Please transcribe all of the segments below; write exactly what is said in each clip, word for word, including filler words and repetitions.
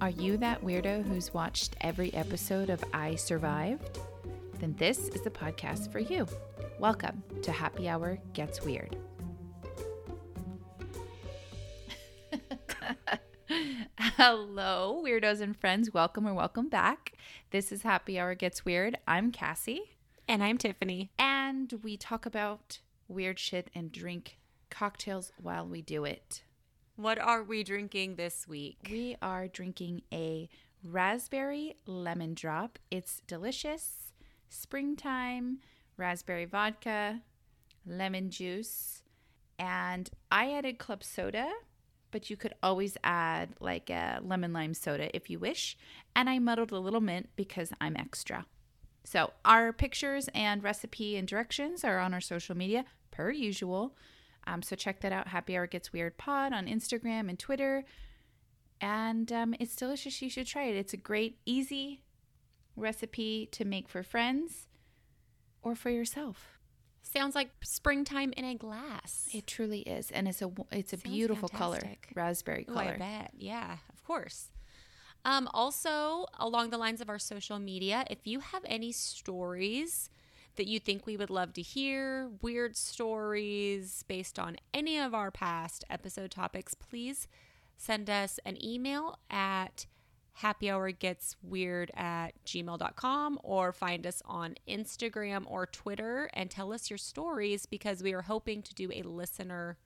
Are you that weirdo who's watched every episode of I Survived? Then this is the podcast for you. Welcome to Happy Hour Gets Weird. Hello, weirdos and friends. Welcome or welcome back. This is Happy Hour Gets Weird. I'm Cassie. And I'm Tiffany. And we talk about weird shit and drink cocktails while we do it. What are we drinking this week? We are drinking a raspberry lemon drop. It's delicious. Springtime, raspberry vodka, lemon juice, and I added club soda, but you could always add like a lemon lime soda if you wish. And I muddled a little mint because I'm extra. So our pictures and recipe and directions are on our social media per usual. Um, so check that out, Happy Hour Gets Weird Pod on Instagram and Twitter. And um, it's delicious. You should try it. It's a great, easy recipe to make for friends or for yourself. Sounds like springtime in a glass. It truly is. And it's a, it's a Sounds beautiful fantastic. color, raspberry Ooh, color. I bet. Yeah, of course. Um, also, along the lines of our social media, if you have any stories that you think we would love to hear, weird stories based on any of our past episode topics, please send us an email at happy hour gets weird at gmail dot com or find us on Instagram or Twitter and tell us your stories, because we are hoping to do a listener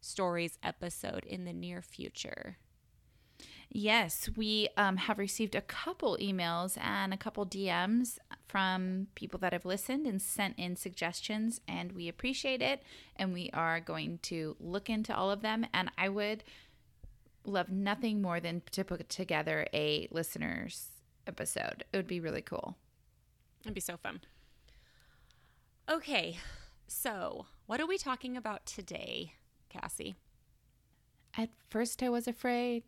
stories episode in the near future. Yes, we um, have received a couple emails and a couple D Ms from people that have listened and sent in suggestions, and we appreciate it, and we are going to look into all of them. And I would love nothing more than to put together a listeners episode. It would be really cool. It'd be so fun. Okay, so what are we talking about today, Cassie? At first I was afraid.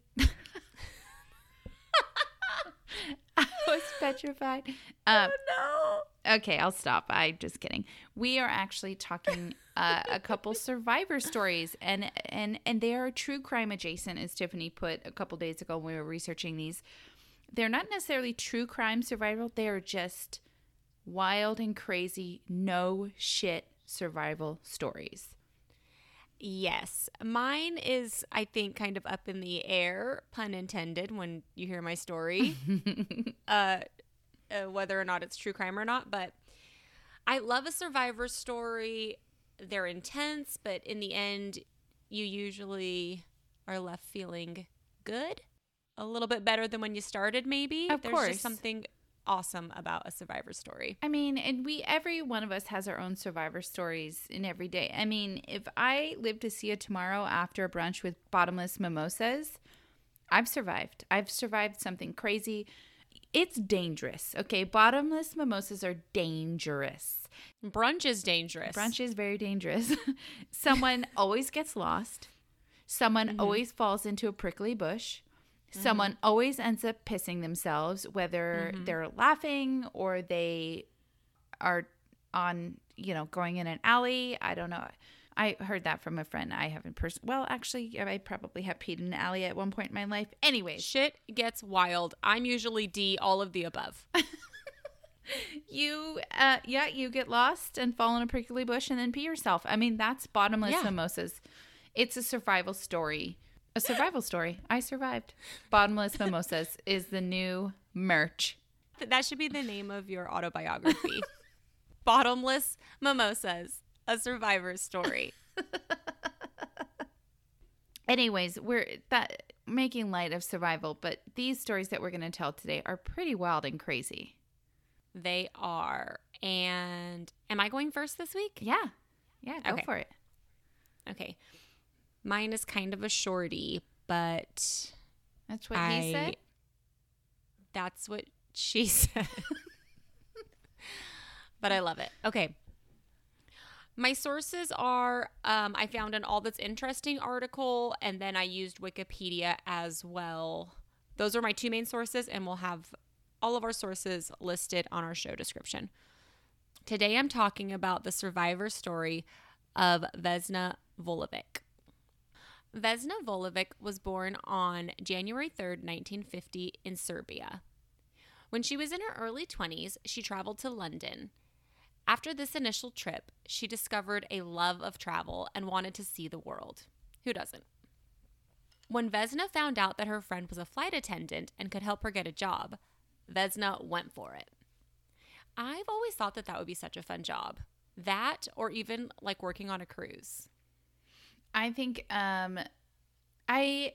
I was petrified. Um, oh, no. Okay, I'll stop. I'm just kidding. We are actually talking uh, a couple survivor stories, and, and, and they are true crime adjacent, as Tiffany put a couple days ago when we were researching these. They're not necessarily true crime survival. They are just wild and crazy, no shit survival stories. Yes. Mine is, I think, kind of up in the air, pun intended, when you hear my story, uh, uh, whether or not it's true crime or not. But I love a survivor story. They're intense, but in the end, you usually are left feeling good, a little bit better than when you started, maybe. Of There's course. Just something awesome about a survivor story. I mean, and we, every one of us has our own survivor stories in every day. I mean, if I live to see a tomorrow after a brunch with bottomless mimosas, I've survived. I've survived something crazy. It's dangerous. Okay. Bottomless mimosas are dangerous. Brunch is dangerous. Brunch is very dangerous. Someone always gets lost. Someone mm-hmm. always falls into a prickly bush. Someone mm-hmm. always ends up pissing themselves, whether mm-hmm. they're laughing or they are on, you know, going in an alley. I don't know. I heard that from a friend. I haven't personally. Well, actually, I probably have peed in an alley at one point in my life. Anyways. Shit gets wild. I'm usually D, all of the above. you, uh, yeah, you get lost and fall in a prickly bush and then pee yourself. I mean, that's bottomless yeah. mimosas. It's a survival story. A survival story. I survived. Bottomless mimosas is the new merch. That should be the name of your autobiography. Bottomless mimosas, a survivor story. Anyways, we're that making light of survival, but these stories that we're going to tell today are pretty wild and crazy. They are. And am I going first this week? Yeah. Yeah, go okay. for it. Okay. Mine is kind of a shorty, but that's what I, he said. That's what she said. But I love it. Okay. My sources are um, I found an All That's Interesting article, and then I used Wikipedia as well. Those are my two main sources, and we'll have all of our sources listed on our show description. Today I'm talking about the survivor story of Vesna Vulović. Vesna Vulović was born on January third, nineteen fifty in Serbia. When she was in her early twenties, she traveled to London. After this initial trip, she discovered a love of travel and wanted to see the world. Who doesn't? When Vesna found out that her friend was a flight attendant and could help her get a job, Vesna went for it. I've always thought that that would be such a fun job. That or even like working on a cruise. I think um, I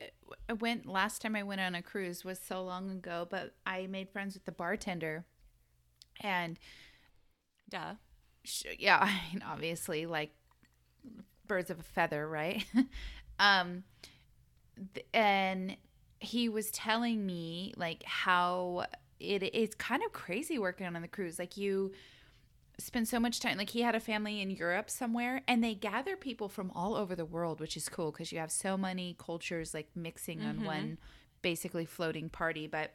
went, last time I went on a cruise was so long ago, but I made friends with the bartender and Duh. She, yeah, I mean, obviously, like birds of a feather, right? um, th- and he was telling me like how it it's kind of crazy working on the cruise. Like you spend so much time. Like he had a family in Europe somewhere, and they gather people from all over the world, which is cool because you have so many cultures like mixing mm-hmm. on one basically floating party. But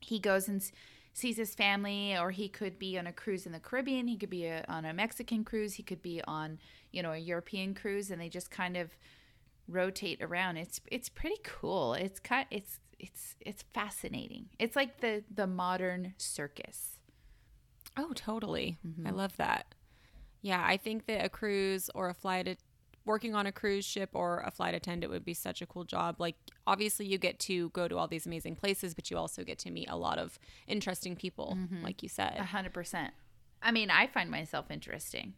he goes and sees his family, or he could be on a cruise in the Caribbean, he could be a, on a Mexican cruise, he could be on, you know, a European cruise, and they just kind of rotate around. It's it's pretty cool. It's kind it's it's it's fascinating. It's like the the modern circus. Oh, totally. Mm-hmm. I love that. Yeah, I think that a cruise or a flight at, working on a cruise ship or a flight attendant would be such a cool job. Like, obviously you get to go to all these amazing places, but you also get to meet a lot of interesting people, mm-hmm. like you said. A hundred percent. I mean, I find myself interesting.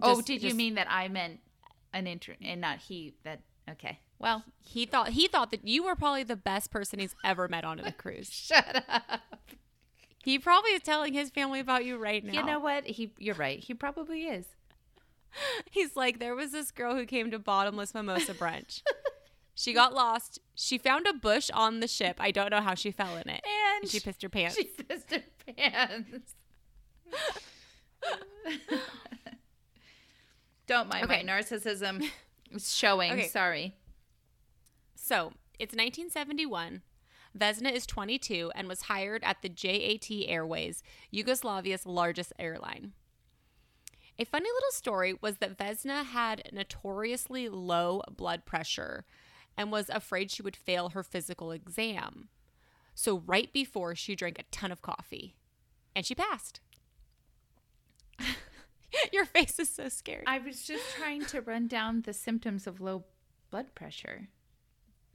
Just, oh, did just, you mean that I meant an inter- and not he? That okay. Well, he thought he thought that you were probably the best person he's ever met on a cruise. Shut up. He probably is telling his family about you right now. You know what? He, you're right. He probably is. He's like, there was this girl who came to bottomless mimosa brunch. She got lost. She found a bush on the ship. I don't know how she fell in it. And she pissed her pants. She pissed her pants. Don't mind okay. my narcissism. It's showing. Okay. Sorry. So it's nineteen seventy-one. Vesna is twenty-two and was hired at the J A T Airways, Yugoslavia's largest airline. A funny little story was that Vesna had notoriously low blood pressure and was afraid she would fail her physical exam. So right before, she drank a ton of coffee. And she passed. Your face is so scared. I was just trying to run down the symptoms of low blood pressure.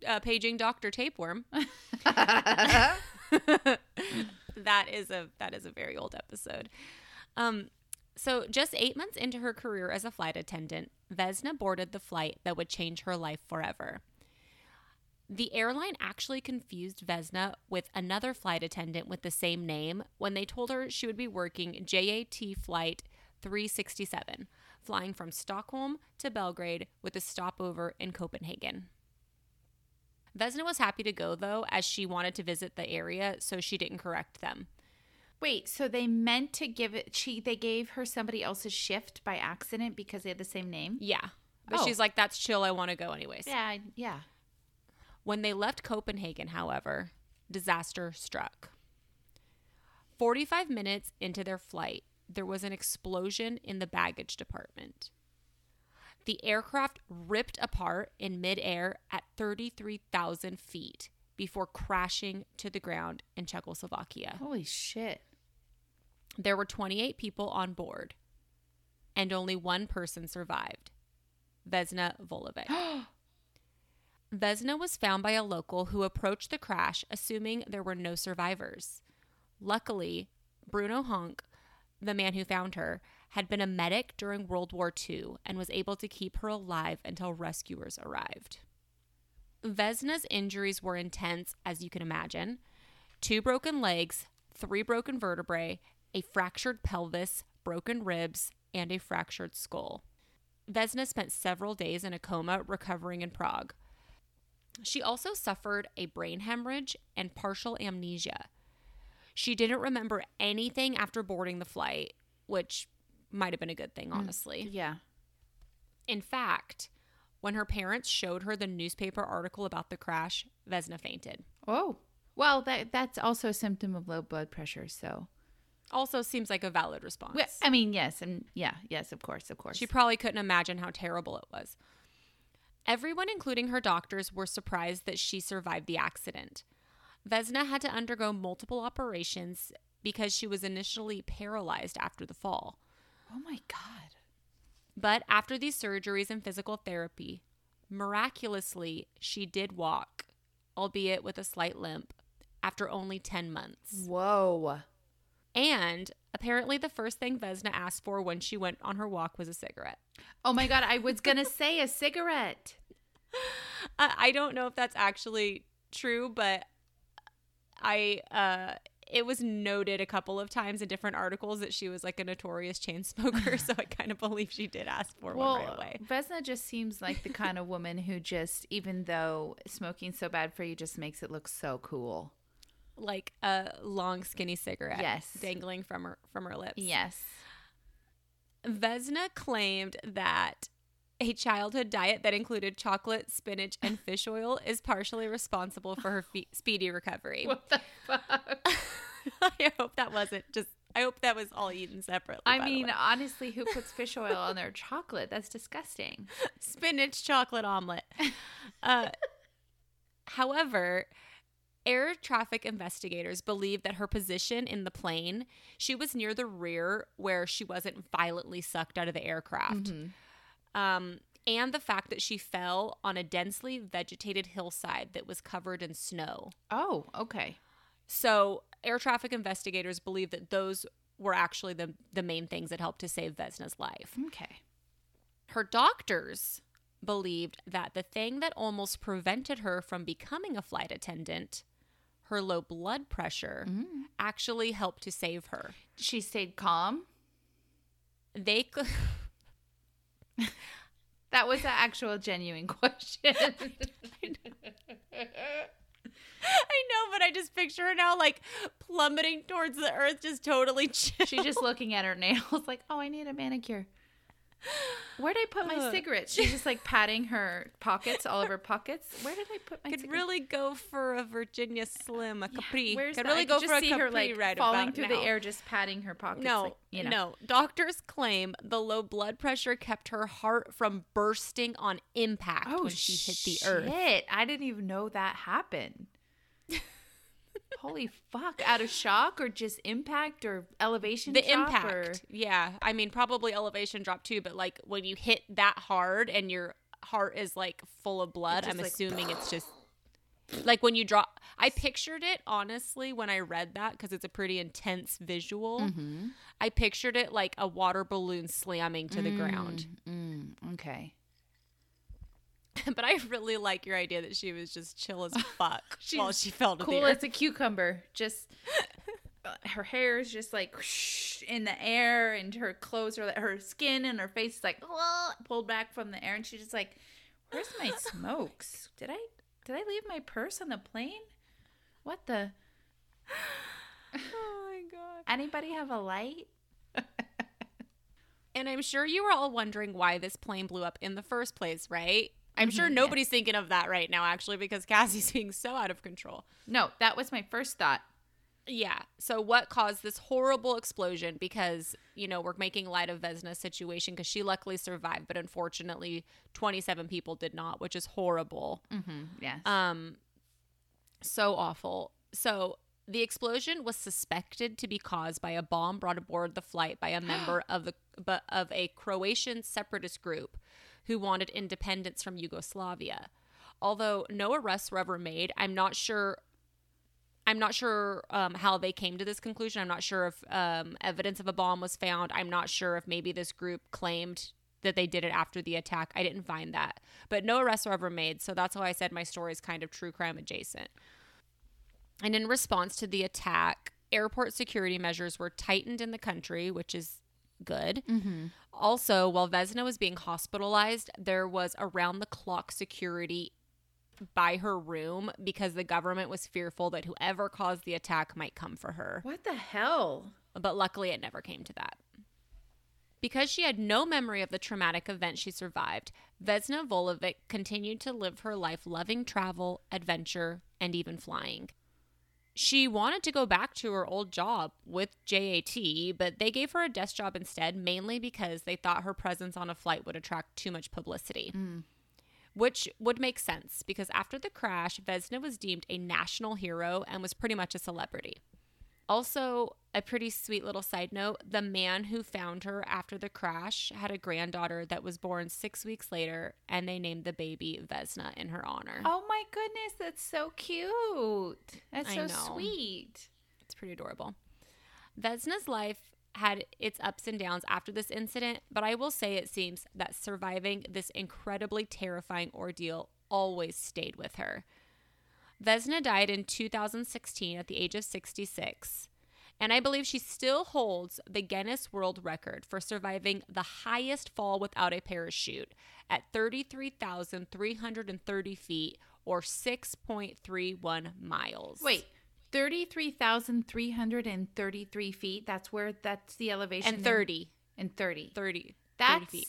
Uh, paging Doctor Tapeworm. That is a that is a very old episode. Um So just eight months into her career as a flight attendant, Vesna boarded the flight that would change her life forever. The airline actually confused Vesna with another flight attendant with the same name when they told her she would be working J A T Flight three sixty-seven, flying from Stockholm to Belgrade with a stopover in Copenhagen. Vesna was happy to go, though, as she wanted to visit the area, so she didn't correct them. Wait, so they meant to give it, she, they gave her somebody else's shift by accident because they had the same name? Yeah. But oh. she's like, that's chill, I want to go anyways. Yeah, yeah. When they left Copenhagen, however, disaster struck. forty-five minutes into their flight, there was an explosion in the baggage department. The aircraft ripped apart in midair at thirty-three thousand feet before crashing to the ground in Czechoslovakia. Holy shit. There were twenty-eight people on board, and only one person survived, Vesna Vulović. Vesna was found by a local who approached the crash, assuming there were no survivors. Luckily, Bruno Honk, the man who found her, had been a medic during World War Two and was able to keep her alive until rescuers arrived. Vesna's injuries were intense, as you can imagine. Two broken legs, three broken vertebrae, a fractured pelvis, broken ribs, and a fractured skull. Vesna spent several days in a coma recovering in Prague. She also suffered a brain hemorrhage and partial amnesia. She didn't remember anything after boarding the flight, which might have been a good thing, honestly. Mm, yeah. In fact, when her parents showed her the newspaper article about the crash, Vesna fainted. Oh, well, that that's also a symptom of low blood pressure, so. Also seems like a valid response. Well, I mean, yes, and yeah, yes, of course, of course. She probably couldn't imagine how terrible it was. Everyone, including her doctors, were surprised that she survived the accident. Vesna had to undergo multiple operations because she was initially paralyzed after the fall. Oh my God. But after these surgeries and physical therapy, miraculously, she did walk, albeit with a slight limp, after only ten months. Whoa. And apparently the first thing Vesna asked for when she went on her walk was a cigarette. Oh my God, I was going to say a cigarette. Uh, I don't know if that's actually true, but I uh, it was noted a couple of times in different articles that she was like a notorious chain smoker, so I kind of believe she did ask for well, one right away. Vesna just seems like the kind of woman who just, even though smoking's so bad for you, just makes it look so cool. Like a long, skinny cigarette, yes, dangling from her from her lips. Yes. Vesna claimed that a childhood diet that included chocolate, spinach, and fish oil is partially responsible for her fe- speedy recovery. What the fuck? I hope that wasn't just, I hope that was all eaten separately. I mean, honestly, who puts fish oil on their chocolate? That's disgusting. Spinach chocolate omelet. Uh, however, air traffic investigators believe that her position in the plane, she was near the rear where she wasn't violently sucked out of the aircraft. Mm-hmm. Um, and the fact that she fell on a densely vegetated hillside that was covered in snow. Oh, okay. So air traffic investigators believe that those were actually the, the main things that helped to save Vesna's life. Okay. Her doctors believed that the thing that almost prevented her from becoming a flight attendant, her low blood pressure, mm. actually helped to save her. She stayed calm? They... That was an actual genuine question. I know, but I just picture her now like plummeting towards the earth, just totally chill. She's just looking at her nails like, oh, I need a manicure. Where'd I put my cigarettes? She's just like patting her pockets, all of her pockets. Where did I put my could cigarettes? Could really go for a Virginia Slim, a Capri. Yeah, where's could that? Really I go could for a Capri her, like, right falling through now. The air, just patting her pockets. No, like, you know. no. Doctors claim the low blood pressure kept her heart from bursting on impact oh, when she hit the shit. earth. Shit, I didn't even know that happened. Holy fuck. Out of shock or just impact or elevation drop? The impact. Or... Yeah. I mean, probably elevation drop too, but like when you hit that hard and your heart is like full of blood, I'm like, assuming it's just like when you drop. I pictured it, honestly, when I read that because it's a pretty intense visual. Mm-hmm. I pictured it like a water balloon slamming to mm-hmm. the ground. Mm-hmm. Okay. But I really like your idea that she was just chill as fuck while she fell to the earth. Cool as a cucumber. Just her hair is just like whoosh in the air, and her clothes are like, her skin and her face is like whoa, pulled back from the air, and she's just like, "Where's my smokes? Did I did I leave my purse on the plane? What the? Oh my God! Anybody have a light?" And I'm sure you were all wondering why this plane blew up in the first place, right? I'm sure nobody's yeah. thinking of that right now, actually, because Cassie's being so out of control. No, that was my first thought. Yeah. So what caused this horrible explosion? Because, you know, we're making light of Vesna's situation because she luckily survived. But unfortunately, twenty-seven people did not, which is horrible. Mm-hmm. Yes. Um, so awful. So the explosion was suspected to be caused by a bomb brought aboard the flight by a member of the of a Croatian separatist group who wanted independence from Yugoslavia. Although no arrests were ever made, I'm not sure I'm not sure um, how they came to this conclusion. I'm not sure if um, evidence of a bomb was found. I'm not sure if maybe this group claimed that they did it after the attack. I didn't find that. But no arrests were ever made, so that's why I said my story is kind of true crime adjacent. And in response to the attack, airport security measures were tightened in the country, which is good. Mm-hmm. Also, while Vesna was being hospitalized, there was around-the-clock security by her room because the government was fearful that whoever caused the attack might come for her. What the hell? But luckily, it never came to that. Because she had no memory of the traumatic event she survived, Vesna Vulović continued to live her life loving travel, adventure, and even flying. She wanted to go back to her old job with J A T, but they gave her a desk job instead, mainly because they thought her presence on a flight would attract too much publicity. Mm. which would make sense because after the crash, Vesna was deemed a national hero and was pretty much a celebrity. Also, a pretty sweet little side note, the man who found her after the crash had a granddaughter that was born six weeks later, and they named the baby Vesna in her honor. Oh my goodness, that's so cute. That's so sweet. It's pretty adorable. Vesna's life had its ups and downs after this incident, but I will say it seems that surviving this incredibly terrifying ordeal always stayed with her. Vesna died in two thousand sixteen at the age of sixty-six, and I believe she still holds the Guinness World Record for surviving the highest fall without a parachute at thirty-three thousand three hundred thirty feet or six point three one miles. Wait, thirty-three thousand three hundred thirty-three feet? That's where, that's the elevation. And thirty. And thirty. thirty. That's thirty feet.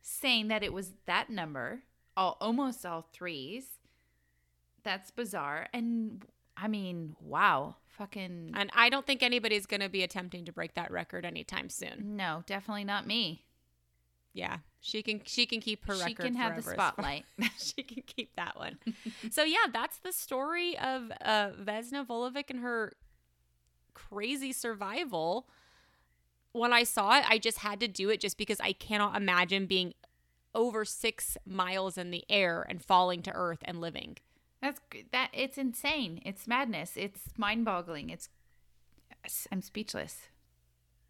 Insane that it was that number, all almost all threes. That's bizarre. And I mean, wow. Fucking. And I don't think anybody's going to be attempting to break that record anytime soon. No, definitely not me. Yeah. She can she can keep her record. She can have the spotlight. She can keep that one. So yeah, that's the story of uh, Vesna Vulović and her crazy survival. When I saw it, I just had to do it just because I cannot imagine being over six miles in the air and falling to earth and living. That's that. It's insane. It's madness. It's mind-boggling. It's. I'm speechless.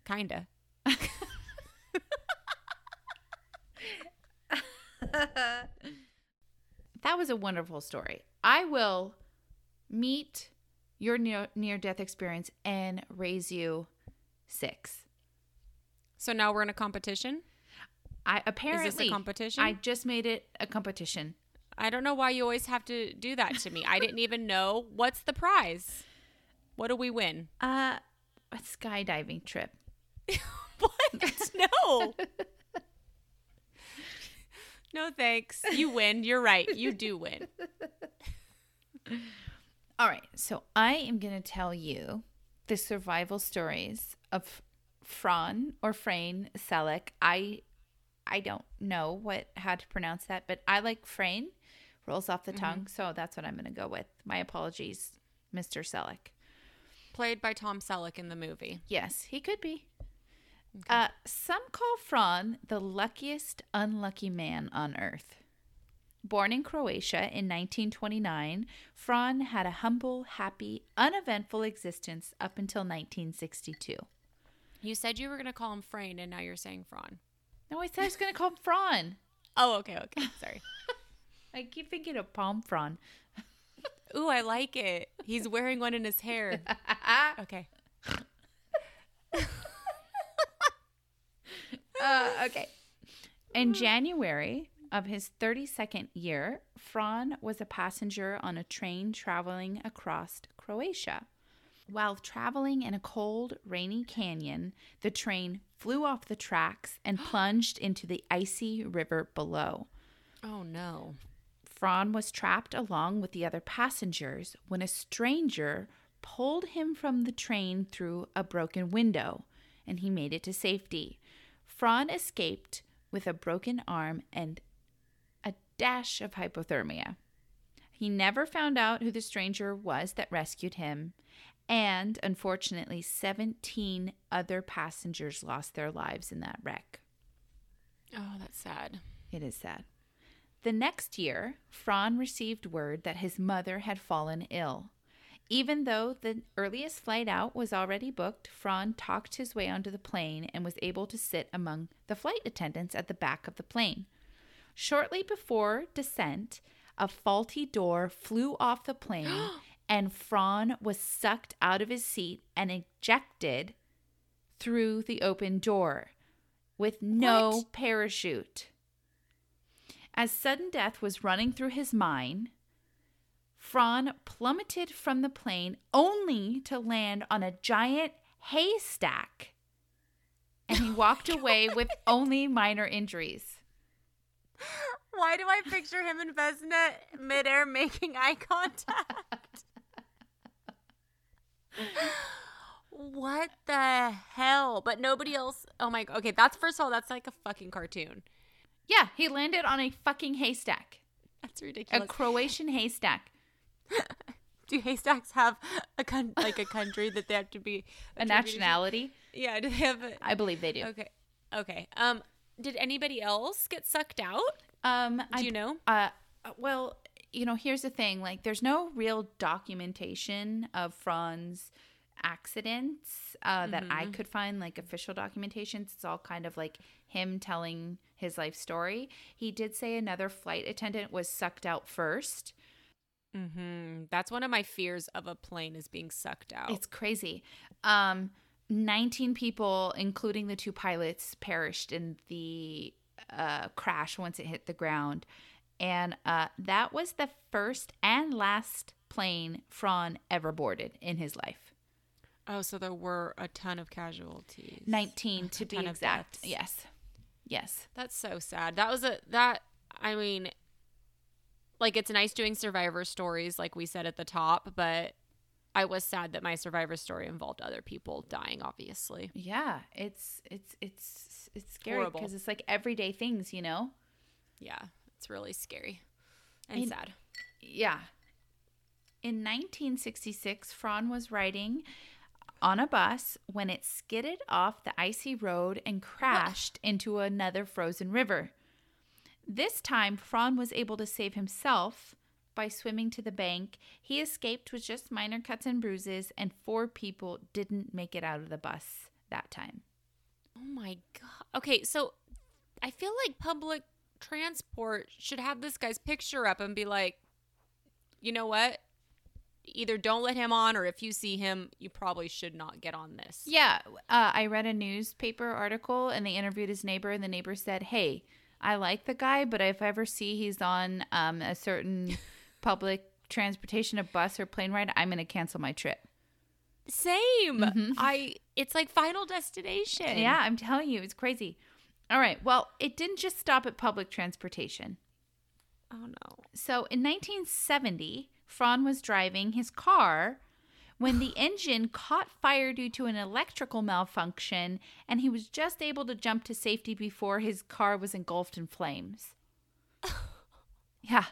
Kinda. That was a wonderful story. I will meet your near near-death experience and raise you six. So now we're in a competition? I apparently. Is this a competition? I just made it a competition. I don't know why you always have to do that to me. I didn't even know. What's the prize? What do we win? Uh, a skydiving trip. What? No. No, thanks. You win. You're right. You do win. All right. So I am going to tell you the survival stories of Frane or Frane Selak. I I don't know what how to pronounce that, but I like Frane. Rolls off the tongue, mm-hmm. So that's what I'm going to go with. My apologies, Mister Selleck. Played by Tom Selleck in the movie. Yes, he could be. Okay. Uh, some call Frane the luckiest unlucky man on earth. Born in Croatia in nineteen twenty-nine, Frane had a humble, happy, uneventful existence up until nineteen sixty-two. You said you were going to call him Frane, and now you're saying Frane. No, I said I was going to call him Frane. Oh, okay, okay. Sorry. I keep thinking of palm frond. Ooh, I like it. He's wearing one in his hair. Okay. uh, okay. In January of his thirty-second year, Frane was a passenger on a train traveling across Croatia. While traveling in a cold, rainy canyon, the train flew off the tracks and plunged into the icy river below. Oh, no. Frane was trapped along with the other passengers when a stranger pulled him from the train through a broken window, and he made it to safety. Frane escaped with a broken arm and a dash of hypothermia. He never found out who the stranger was that rescued him, and unfortunately, seventeen other passengers lost their lives in that wreck. Oh, that's sad. It is sad. The next year, Frane received word that his mother had fallen ill. Even though the earliest flight out was already booked, Frane talked his way onto the plane and was able to sit among the flight attendants at the back of the plane. Shortly before descent, a faulty door flew off the plane and Frane was sucked out of his seat and ejected through the open door with no what? parachute. As sudden death was running through his mind, Frane plummeted from the plane only to land on a giant haystack, and he walked away with only minor injuries. Why do I picture him and Vesna midair making eye contact? What the hell? But nobody else. Oh my. Okay, that's first of all, that's like a fucking cartoon. Yeah, he landed on a fucking haystack. That's ridiculous. A Croatian haystack. Do haystacks have a con- like a country that they have to be a nationality? Yeah, do they have a- I believe they do. Okay. Okay. Um did anybody else get sucked out? Um do I, you know? Uh well, you know, here's the thing, like there's no real documentation of Frane's accidents uh that mm-hmm. I could find, like official documentations. It's all kind of like him telling his life story. He did say another flight attendant was sucked out first. Mm-hmm. That's one of my fears of a plane, is being sucked out. It's crazy. Um, nineteen people, including the two pilots, perished in the uh, crash once it hit the ground. And uh, that was the first and last plane Frane ever boarded in his life. Oh, so there were a ton of casualties. nineteen to be exact. Yes. Yes. That's so sad. That was a, that, I mean... Like, it's nice doing survivor stories, like we said at the top, but I was sad that my survivor story involved other people dying, obviously. Yeah, it's it's it's it's scary because it's like everyday things, you know? Yeah, it's really scary and In, sad. Yeah. In nineteen sixty-six, Frane was riding on a bus when it skidded off the icy road and crashed what? into another frozen river. This time, Frane was able to save himself by swimming to the bank. He escaped with just minor cuts and bruises, and four people didn't make it out of the bus that time. Oh, my God. Okay, so I feel like public transport should have this guy's picture up and be like, you know what? Either don't let him on, or if you see him, you probably should not get on this. Yeah, uh, I read a newspaper article, and they interviewed his neighbor, and the neighbor said, hey, I like the guy, but if I ever see he's on um, a certain public transportation, a bus or plane ride, I'm going to cancel my trip. Same. Mm-hmm. I. It's like Final Destination. Yeah, I'm telling you. It's crazy. All right. Well, it didn't just stop at public transportation. Oh, no. So in nineteen seventy, Frane was driving his car when the engine caught fire due to an electrical malfunction, and he was just able to jump to safety before his car was engulfed in flames. Yeah.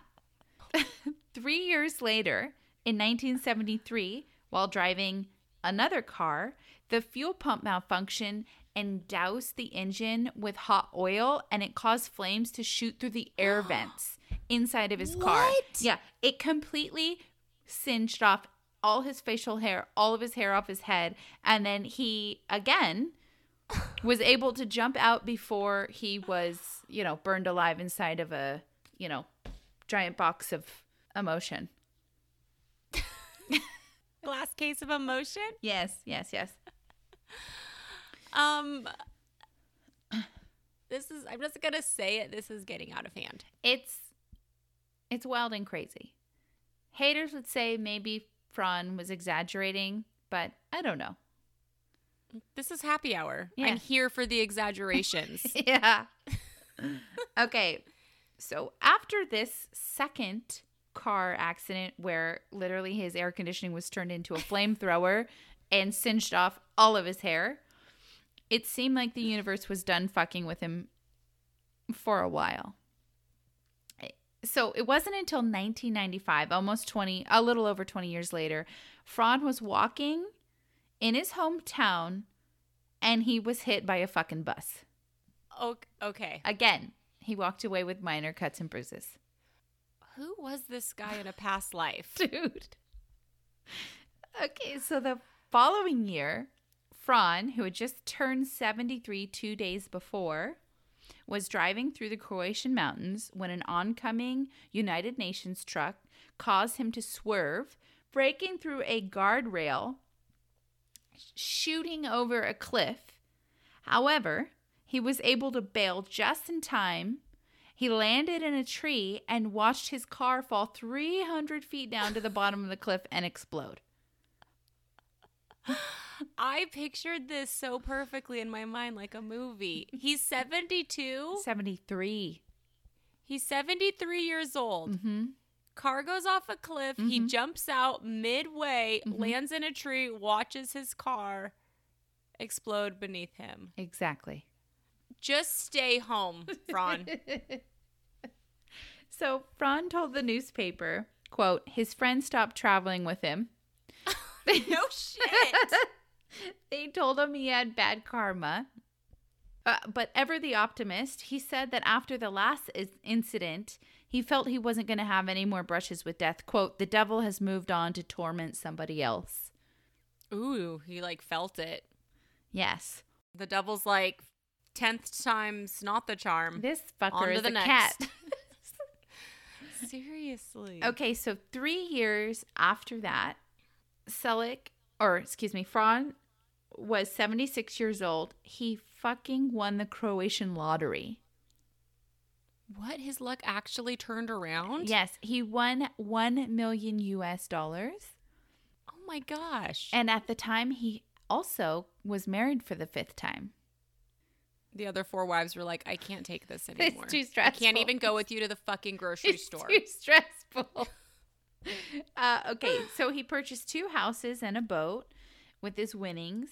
Three years later, in nineteen seventy-three, while driving another car, the fuel pump malfunctioned and doused the engine with hot oil, and it caused flames to shoot through the air vents inside of his what? car. Yeah. It completely singed off all his facial hair, all of his hair off his head. And then he, again, was able to jump out before he was, you know, burned alive inside of a, you know, giant box of emotion. Glass case of emotion? Yes, yes, yes. Um, this is, I'm just going to say it. This is getting out of hand. It's, it's wild and crazy. Haters would say maybe Frane was exaggerating, but I don't know. This is happy hour. Yeah. I'm here for the exaggerations. Yeah. Okay. So after this second car accident where literally his air conditioning was turned into a flamethrower and singed off all of his hair, it seemed like the universe was done fucking with him for a while. So it wasn't until nineteen ninety-five, almost twenty, a little over twenty years later, Frane was walking in his hometown and he was hit by a fucking bus. Okay. Again, he walked away with minor cuts and bruises. Who was this guy in a past life? Dude. Okay, so the following year, Frane, who had just turned seventy-three two days before, was driving through the Croatian mountains when an oncoming United Nations truck caused him to swerve, breaking through a guardrail, shooting over a cliff. However, he was able to bail just in time. He landed in a tree and watched his car fall three hundred feet down to the bottom of the cliff and explode. I pictured this so perfectly in my mind, like a movie. He's seventy-two. seventy-three. He's seventy-three years old. Mm-hmm. Car goes off a cliff. Mm-hmm. He jumps out midway, mm-hmm. lands in a tree, watches his car explode beneath him. Exactly. Just stay home, Frane. So Frane told the newspaper, quote, his friend stopped traveling with him. No shit. They told him he had bad karma. Uh, but ever the optimist, he said that after the last is- incident, he felt he wasn't going to have any more brushes with death. Quote, the devil has moved on to torment somebody else. Ooh, he like felt it. Yes. The devil's like, tenth time's not the charm. This fucker is a cat. Seriously. Okay, so three years after that, Selak, or excuse me, Frane was seventy-six years old. He fucking won the Croatian lottery. What? His luck actually turned around? Yes. He won one million U S dollars. Oh my gosh. And at the time, he also was married for the fifth time. The other four wives were like, I can't take this anymore. It's too stressful. I can't even go with you to the fucking grocery it's store. It's too stressful. uh, okay, so he purchased two houses and a boat with his winnings,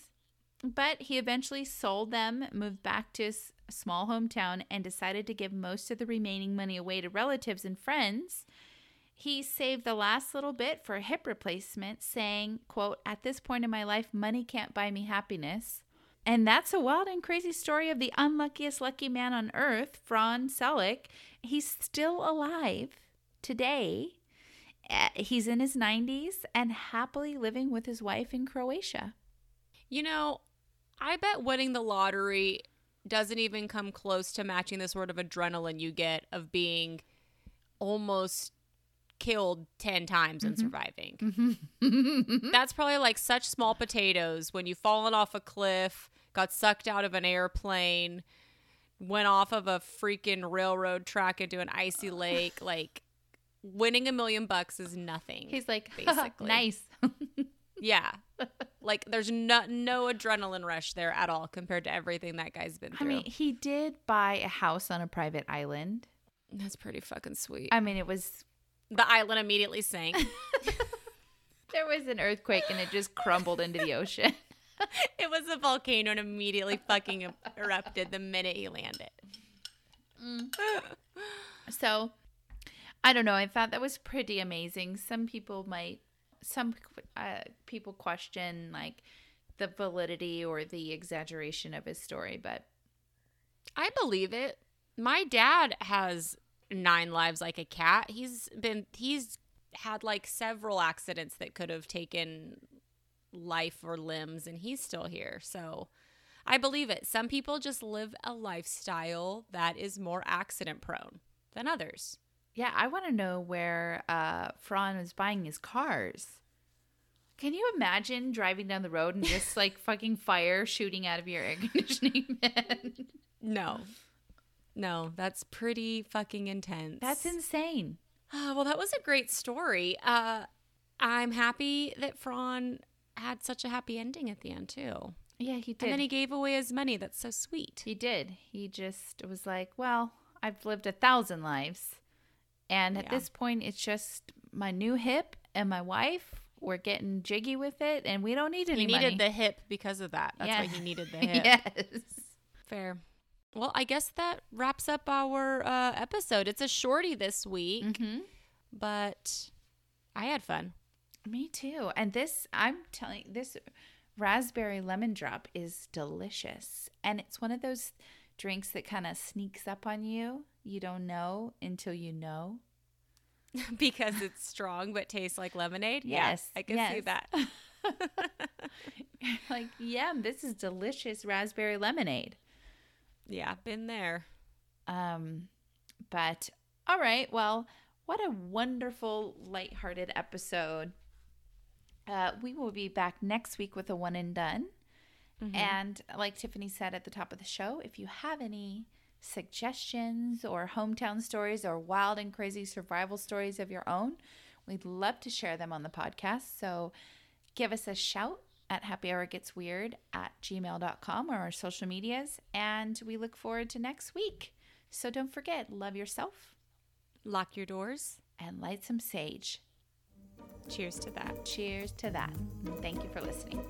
but he eventually sold them, moved back to his small hometown, and decided to give most of the remaining money away to relatives and friends. He saved the last little bit for a hip replacement, saying, quote, at this point in my life, money can't buy me happiness. And that's a wild and crazy story of the unluckiest lucky man on earth, Frane Selak. He's still alive today. He's in his nineties and happily living with his wife in Croatia. You know, I bet winning the lottery doesn't even come close to matching the sort of adrenaline you get of being almost killed ten times and mm-hmm. surviving. Mm-hmm. That's probably like such small potatoes when you've fallen off a cliff, got sucked out of an airplane, went off of a freaking railroad track into an icy lake. Like, winning a million bucks is nothing. He's like, basically. Nice. Yeah. Like, there's no, no adrenaline rush there at all compared to everything that guy's been through. I mean, he did buy a house on a private island. That's pretty fucking sweet. I mean, it was... The island immediately sank. There was an earthquake and it just crumbled into the ocean. It was a volcano and immediately fucking erupted the minute he landed. Mm. So, I don't know. I thought that was pretty amazing. Some people might, some uh, people question like the validity or the exaggeration of his story, but I believe it. My dad has nine lives like a cat. He's been, he's had like several accidents that could have taken life or limbs, and he's still here. So I believe it. Some people just live a lifestyle that is more accident prone than others. Yeah, I want to know where uh, Frane was buying his cars. Can you imagine driving down the road and just like fucking fire shooting out of your air conditioning man? No. No, that's pretty fucking intense. That's insane. Oh, well, that was a great story. Uh, I'm happy that Frane had such a happy ending at the end, too. Yeah, he did. And then he gave away his money. That's so sweet. He did. He just was like, well, I've lived a thousand lives. And at yeah. this point, it's just my new hip and my wife. We're getting jiggy with it, and we don't need any he needed money. The hip because of that. That's yeah. why he needed the hip. Yes. Fair. Well, I guess that wraps up our uh, episode. It's a shorty this week, mm-hmm. but I had fun. Me too. And this, I'm telling you, this raspberry lemon drop is delicious. And it's one of those drinks that kind of sneaks up on you. You don't know until you know. Because it's strong but tastes like lemonade? Yes. Yeah, I can yes. see that. Like, yeah, this is delicious raspberry lemonade. Yeah, been there. Um, but, all right, well, what a wonderful, lighthearted episode. Uh, we will be back next week with a one and done. Mm-hmm. And like Tiffany said at the top of the show, if you have any suggestions or hometown stories or wild and crazy survival stories of your own, we'd love to share them on the podcast. So give us a shout at happy hour gets weird at gmail dot com or our social medias, and we look forward to next week. So don't forget, love yourself, lock your doors, and light some sage. Cheers to that. Cheers to that. And thank you for listening.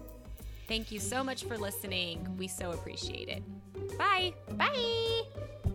Thank you so much for listening. We so appreciate it. Bye. Bye.